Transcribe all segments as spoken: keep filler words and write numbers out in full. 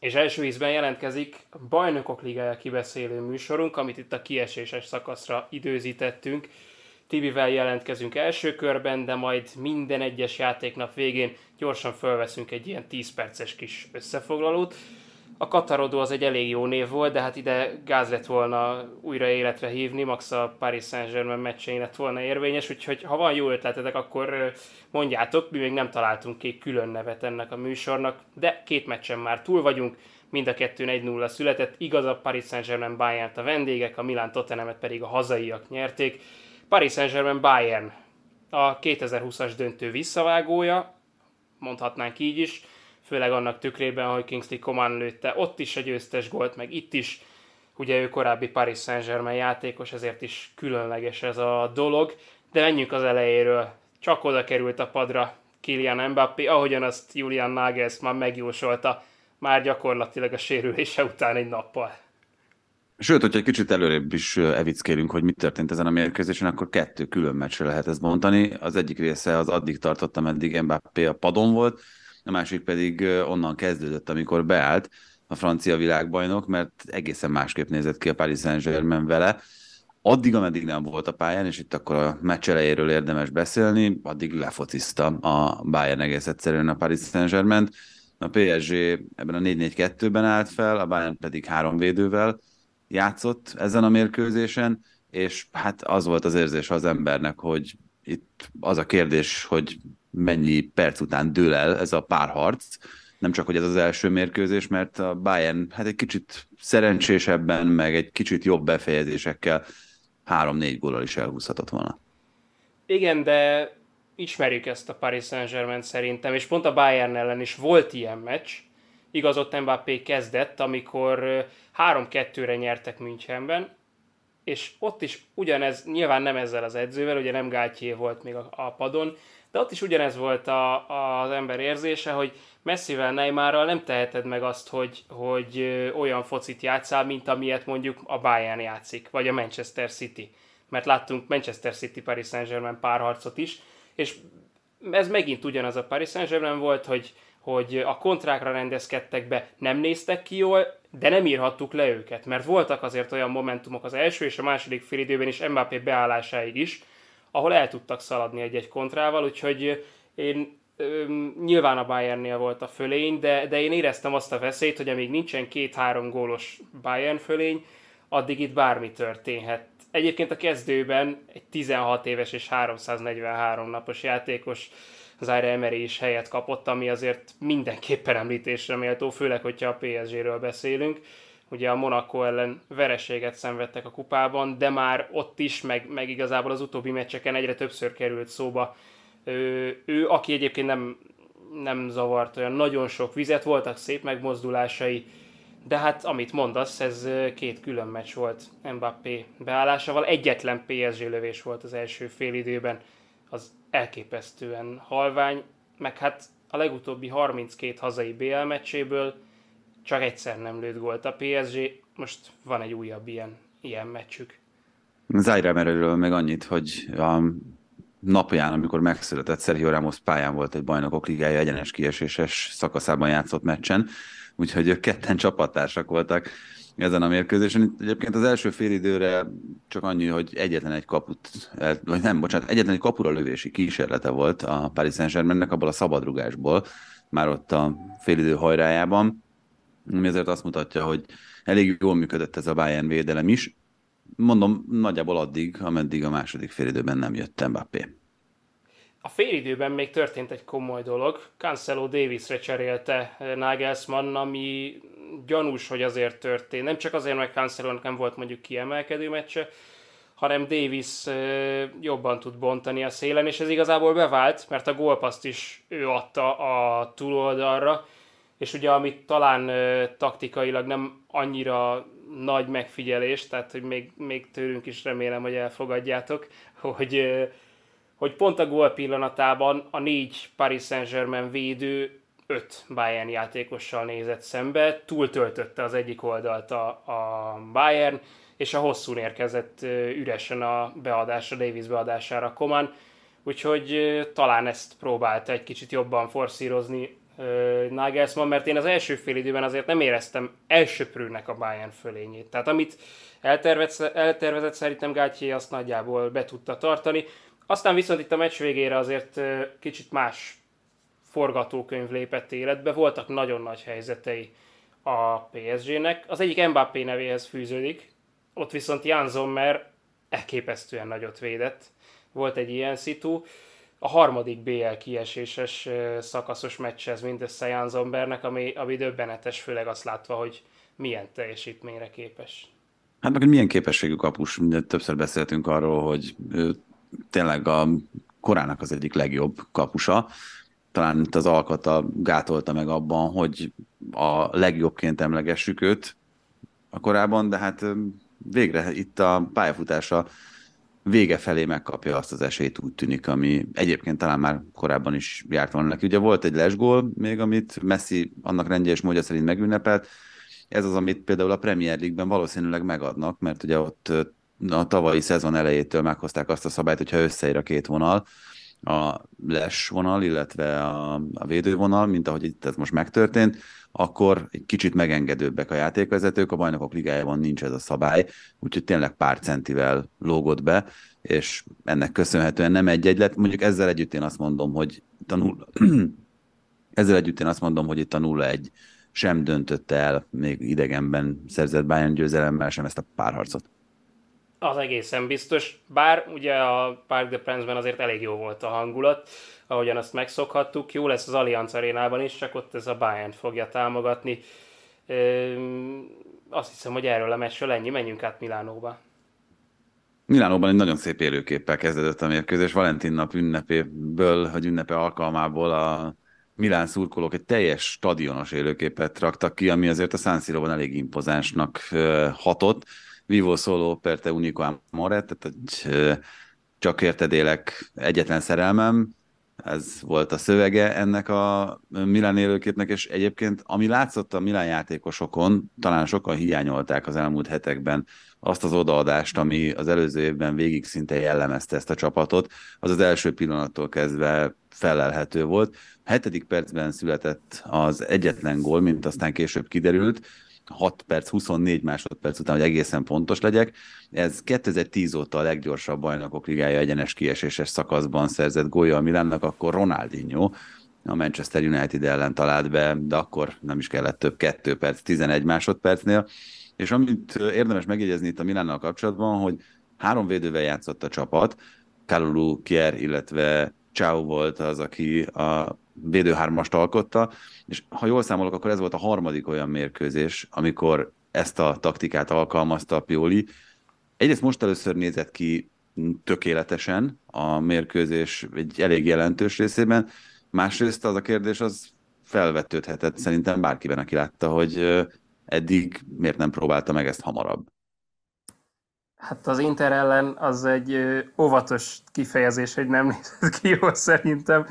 És első ízben jelentkezik Bajnokok Ligája kibeszélő műsorunk, amit itt a kieséses szakaszra időzítettünk. Tibivel jelentkezünk első körben, de majd minden egyes játéknap végén gyorsan fölveszünk egy ilyen tíz perces kis összefoglalót. A Katarodó az egy elég jó név volt, de hát ide gáz lett volna újra életre hívni, max a Paris Saint-Germain meccsein lett volna érvényes, úgyhogy ha van jó ötletetek, akkor mondjátok, mi még nem találtunk ki külön nevet ennek a műsornak, de két meccsen már túl vagyunk, mind a kettőn egy nulla született, igaz a Paris Saint-Germain Bayern a vendégek, a Milán Tottenhamet pedig a hazaiak nyerték. Paris Saint-Germain Bayern a kétezer-húszas döntő visszavágója, mondhatnánk így is, főleg annak tükrében, hogy Kingsley Coman lőtte ott is a győztes gólt, meg itt is. Ugye ő korábbi Paris Saint-Germain játékos, ezért is különleges ez a dolog. De menjünk az elejéről. Csak oda került a padra Kylian Mbappé, ahogyan azt Julian Nagelsmann megjósolta, már gyakorlatilag a sérülése után egy nappal. Sőt, hogyha egy kicsit előrébb is evickélünk, hogy mi történt ezen a mérkőzésen, akkor kettő külön meccsre lehet ezt mondani. Az egyik része az addig tartott, ameddig Mbappé a padon volt, a másik pedig onnan kezdődött, amikor beállt a francia világbajnok, mert egészen másképp nézett ki a Paris Saint-Germain vele. Addig, ameddig nem volt a pályán, és itt akkor a meccs elejéről érdemes beszélni, addig lefocizta a Bayern egész egyszerűen a Paris Saint-Germaint. A pé es gé ebben a négy négy kettőben állt fel, a Bayern pedig három védővel játszott ezen a mérkőzésen, és hát az volt az érzés az embernek, hogy itt az a kérdés, hogy mennyi perc után dől el ez a párharc, nem csak, hogy ez az első mérkőzés, mert a Bayern hát egy kicsit szerencsésebben, meg egy kicsit jobb befejezésekkel három-négy góllal is elhúzhatott volna. Igen, de ismerjük ezt a Paris Saint-Germain szerintem, és pont a Bayern ellen is volt ilyen meccs, igaz, ott Mbappé kezdett, amikor három kettőre nyertek Münchenben, és ott is ugyanez, nyilván nem ezzel az edzővel, ugye nem Kjaer volt még a, a padon, de ott is ugyanez volt a, a, az ember érzése, hogy Messivel, Neymarral nem teheted meg azt, hogy, hogy olyan focit játszál, mint amilyet mondjuk a Bayern játszik, vagy a Manchester City. Mert láttunk Manchester City-Paris Saint-Germain párharcot is, és ez megint ugyanaz a Paris Saint-Germain volt, hogy, hogy a kontrákra rendezkedtek be, nem néztek ki jól, de nem írhattuk le őket, mert voltak azért olyan momentumok az első és a második félidőben is, Mbappé beállásáig is, ahol el tudtak szaladni egy-egy kontrával, úgyhogy én öm, nyilván a Bayernnél volt a fölény, de, de én éreztem azt a veszélyt, hogy amíg nincsen két-három gólos Bayern fölény, addig itt bármi történhet. Egyébként a kezdőben egy tizenhat éves és háromszáznegyvenhárom napos játékos, Zaire Emery is helyet kapott, ami azért mindenképpen említésre méltó, főleg, hogyha a pé es géről beszélünk. Ugye a Monaco ellen vereséget szenvedtek a kupában, de már ott is, meg, meg igazából az utóbbi meccseken egyre többször került szóba. Ő, ő aki egyébként nem, nem zavart olyan nagyon sok vizet, voltak szép megmozdulásai, de hát amit mondasz, ez két külön meccs volt Mbappé beállásával. Egyetlen pé es gé lövés volt az első fél időben, az elképesztően halvány, meg hát a legutóbbi harminckét hazai bé el meccséből csak egyszer nem lőtt gólt a pé es gé, most van egy újabb ilyen, ilyen meccsük. Zaire Emeryről meg annyit, hogy a napján, amikor megszületett, Sergio Ramos pályán volt egy Bajnokok Ligája egyenes kieséses szakaszában játszott meccsen, úgyhogy ők ketten csapattársak voltak ezen a mérkőzésen. Egyébként az első fél időre csak annyi, hogy egyetlen egy kaput, vagy nem, bocsánat, egyetlen egy kapura lövési kísérlete volt a Paris Saint-Germainnek abból a szabadrugásból, már ott a félidő hajrájában, ami azért azt mutatja, hogy elég jól működött ez a Bayern védelem is. Mondom, nagyjából addig, ameddig a második félidőben nem jött Mbappé. A félidőben még történt egy komoly dolog. Cancelo Davisre cserélte Nagelsmann, ami gyanús, hogy azért történt. Nem csak azért, mert Cancelónak nem volt mondjuk kiemelkedő meccse, hanem Davis jobban tud bontani a szélen, és ez igazából bevált, mert a gólpaszt is ő adta a túloldalra, és ugye amit talán taktikailag nem annyira nagy megfigyelés, tehát hogy még, még tőlünk is remélem, hogy elfogadjátok, hogy, hogy pont a gól pillanatában a négy Paris Saint-Germain védő öt Bayern játékossal nézett szembe, túltöltötte az egyik oldalt a, a Bayern, és a hosszún érkezett üresen a beadásra, Davis beadására Coman, úgyhogy talán ezt próbálta egy kicsit jobban forszírozni Nagelsmann, mert én az első fél időben azért nem éreztem elsöprőnek a Bayern fölényét. Tehát amit eltervezett, eltervezett szerintem Gátjé azt nagyjából be tudta tartani. Aztán viszont itt a meccs végére azért kicsit más forgatókönyv lépett életbe. Voltak nagyon nagy helyzetei a pé es gének. Az egyik Mbappé nevéhez fűződik, ott viszont Yann Sommer elképesztően nagyot védett. Volt egy ilyen szitu. A harmadik bé el kieséses szakaszos meccs ez mindössze Yann Sommernek, ami, ami döbbenetes, főleg azt látva, hogy milyen teljesítményre képes. Hát meg milyen képességű kapus, többször beszéltünk arról, hogy tényleg a korának az egyik legjobb kapusa. Talán itt az alkata gátolta meg abban, hogy a legjobbként emlegessük őt a korában, de hát végre itt a pályafutása vége felé megkapja azt az esélyt, úgy tűnik, ami egyébként talán már korábban is járt volna neki. Ugye volt egy lesgól még, amit Messi annak rendje és módja szerint megünnepelt. Ez az, amit például a Premier League-ben valószínűleg megadnak, mert ugye ott a tavalyi szezon elejétől meghozták azt a szabályt, hogyha összeér a két vonal, a les vonal, illetve a védővonal, mint ahogy itt ez most megtörtént, akkor egy kicsit megengedőbbek a játékvezetők, a Bajnokok Ligájában nincs ez a szabály, úgyhogy tényleg pár centivel lógott be, és ennek köszönhetően nem egy-egy lett. Mondjuk ezzel együtt én azt mondom, hogy itt a nulla... ezzel együtt én azt mondom, hogy itt a nulla egy sem döntötte el még idegenben szerzett Bayern győzelemmel sem ezt a párharcot. Az egészen biztos, bár ugye a Parc des Princes-ben azért elég jó volt a hangulat, ahogyan azt megszokhattuk, jó lesz az Allianz Arénában is, csak ott ez a Bayern fogja támogatni. Üm, azt hiszem, hogy erről a meccsről ennyi, menjünk át Milánóba. Milánóban egy nagyon szép élőképpel kezdődött a mérkőzés, Valentin nap ünnepéből, vagy ünnepe alkalmából a Milán szurkolók egy teljes stadionos élőképet raktak ki, ami azért a San Siróban elég impozánsnak hatott. Vivo solo per te unico amore, tehát hogy csak érted élek, egyetlen szerelmem, ez volt a szövege ennek a Milán élőképnek, és egyébként ami látszott a Milán játékosokon, talán sokan hiányolták az elmúlt hetekben azt az odaadást, ami az előző évben végig szinte jellemezte ezt a csapatot, az az első pillanattól kezdve felelhető volt. A hetedik percben született az egyetlen gól, mint aztán később kiderült, hat perc, huszonnégy másodperc után, hogy egészen pontos legyek. Ez kétezer-tíz óta a leggyorsabb Bajnokok Ligája egyenes kieséses szakaszban szerzett gólja a Milánnak, akkor Ronaldinho a Manchester United ellen talált be, de akkor nem is kellett több, két perc, tizenegy másodpercnél. És amit érdemes megjegyezni itt a Milánnal kapcsolatban, hogy három védővel játszott a csapat, Kalulu, Kjer, illetve Csáhu volt az, aki a védőhármast alkotta, és ha jól számolok, akkor ez volt a harmadik olyan mérkőzés, amikor ezt a taktikát alkalmazta a Pioli. Egyrészt most először nézett ki tökéletesen a mérkőzés egy elég jelentős részében, másrészt az a kérdés az felvetődhetett szerintem bárkiben, aki látta, hogy eddig miért nem próbálta meg ezt hamarabb. Hát az Inter ellen az egy óvatos kifejezés, hogy nem nézett ki jól szerintem,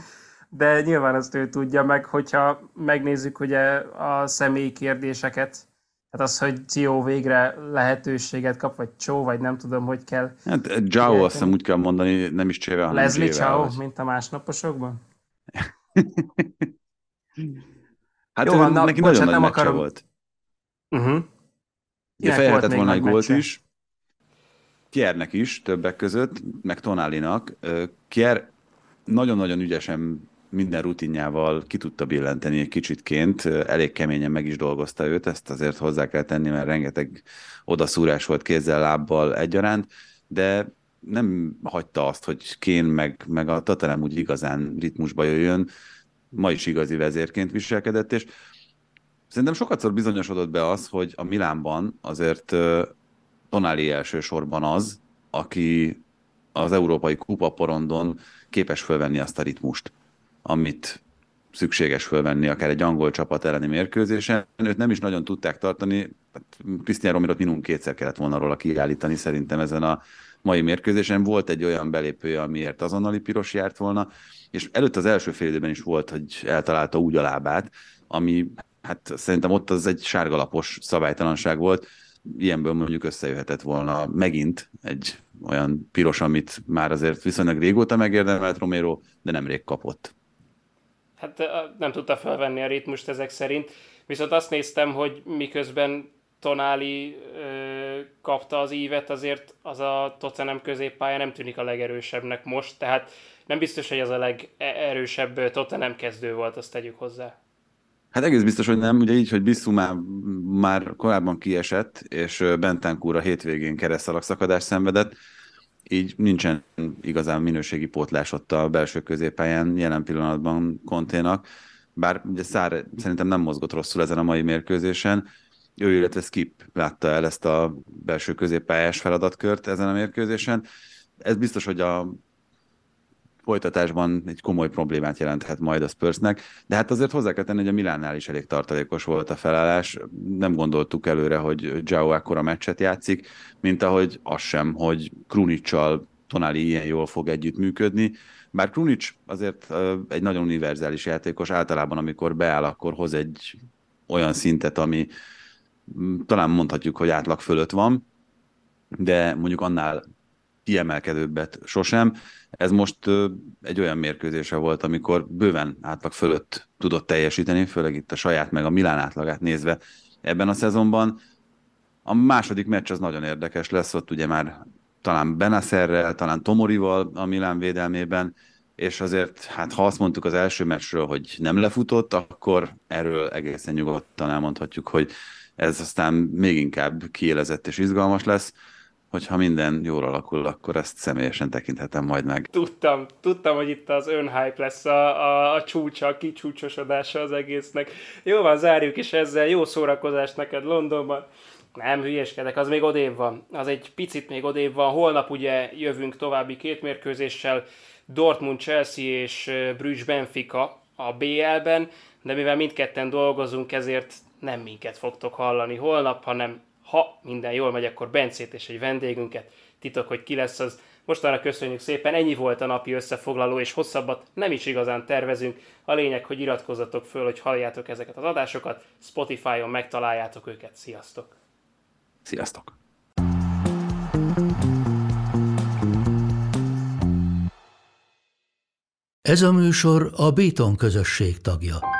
de nyilván azt ő tudja meg, hogyha megnézzük ugye a személyi kérdéseket, hát az, hogy Zio végre lehetőséget kap, vagy Csó, vagy nem tudom, hogy kell. Hát Zsáó azt hiszem úgy kell mondani, nem is Csével, hanem Leslie Zsével. Leslie mint a másnaposokban? Hát jó, van, na, neki bocsán, nagyon nagy akarom... volt. Uh-huh. De feljelhetett volna egy gólt is. Kjernek is, többek között, meg Tonalinak. Kjer nagyon-nagyon ügyesen minden rutinjával ki tudta billenteni egy kicsit, elég keményen meg is dolgozta őt, ezt azért hozzá kell tenni, mert rengeteg odaszúrás volt kézzel, lábbal egyaránt, de nem hagyta azt, hogy Kane meg, meg a Tottenham úgy igazán ritmusba jöjjön, ma is igazi vezérként viselkedett, és szerintem sokatszor bizonyosodott be az, hogy a Milánban azért Tonali elsősorban az, aki az európai kupaporondon képes fölvenni azt a ritmust, amit szükséges fölvenni akár egy angol csapat elleni mérkőzésen. Őt nem is nagyon tudták tartani, Krisztián Romerot minimum kétszer kellett volna róla kiállítani szerintem ezen a mai mérkőzésen. Volt egy olyan belépője, amiért azonnali piros járt volna, és előtt az első fél időben is volt, hogy eltalálta úgy a lábát, ami hát szerintem ott az egy sárgalapos szabálytalanság volt, ilyenből mondjuk összejöhetett volna megint egy olyan piros, amit már azért viszonylag régóta megérdemelt Romero, de nemrég kapott. Hát nem tudta felvenni a ritmust ezek szerint, viszont azt néztem, hogy miközben Tonali ö, kapta az ívet, azért az a Tottenham középpálya nem tűnik a legerősebbnek most, tehát nem biztos, hogy az a legerősebb Tottenham kezdő volt, azt tegyük hozzá. Hát egész biztos, hogy nem, ugye így, hogy Bissou már, már korábban kiesett, és Bentancura hétvégén keresztszalagszakadást szenvedett, így nincsen igazán minőségi pótlás ott a belső középpályán jelen pillanatban Konténak, bár ugye Szár szerintem nem mozgott rosszul ezen a mai mérkőzésen, ő, illetve Skip látta el ezt a belső középpályás feladatkört ezen a mérkőzésen. Ez biztos, hogy a folytatásban egy komoly problémát jelenthet majd a Spursnek, de hát azért hozzá kell tenni, hogy a Milánnál is elég tartalékos volt a felállás. Nem gondoltuk előre, hogy Zsáó ekkora meccset játszik, mint ahogy az sem, hogy Krunicsal Tonali ilyen jól fog együttműködni. Bár Krunics azért egy nagyon univerzális játékos, általában amikor beáll, akkor hoz egy olyan szintet, ami talán mondhatjuk, hogy átlag fölött van, de mondjuk annál kiemelkedőbbet sosem. Ez most egy olyan mérkőzése volt, amikor bőven átlag fölött tudott teljesíteni, főleg itt a saját meg a Milán átlagát nézve ebben a szezonban. A második meccs az nagyon érdekes lesz, ott ugye már talán Benásszerrel, talán Tomorival a Milán védelmében, és azért, hát ha azt mondtuk az első meccsről, hogy nem lefutott, akkor erről egészen nyugodtan elmondhatjuk, hogy ez aztán még inkább kiélezett és izgalmas lesz. Hogyha minden jól alakul, akkor ezt személyesen tekinthetem majd meg. Tudtam, tudtam, hogy itt az önhype lesz a, a, a csúcsa, a kicsúcsosodása az egésznek. Jó van, zárjuk is ezzel, jó szórakozást neked Londonban. Nem, hülyeskedek, az még odébb van, az egy picit még odébb van. Holnap ugye jövünk további két mérkőzéssel, Dortmund, Chelsea és Bruce Benfica a bé el-ben, de mivel mindketten dolgozunk, ezért nem minket fogtok hallani holnap, hanem ha minden jól megy, akkor Bencét és egy vendégünket, titok, hogy ki lesz az. Mostanra köszönjük szépen, ennyi volt a napi összefoglaló, és hosszabbat nem is igazán tervezünk. A lényeg, hogy iratkozzatok föl, hogy halljátok ezeket az adásokat, Spotify-on megtaláljátok őket. Sziasztok! Sziasztok! Ez a műsor a Béton közösség tagja.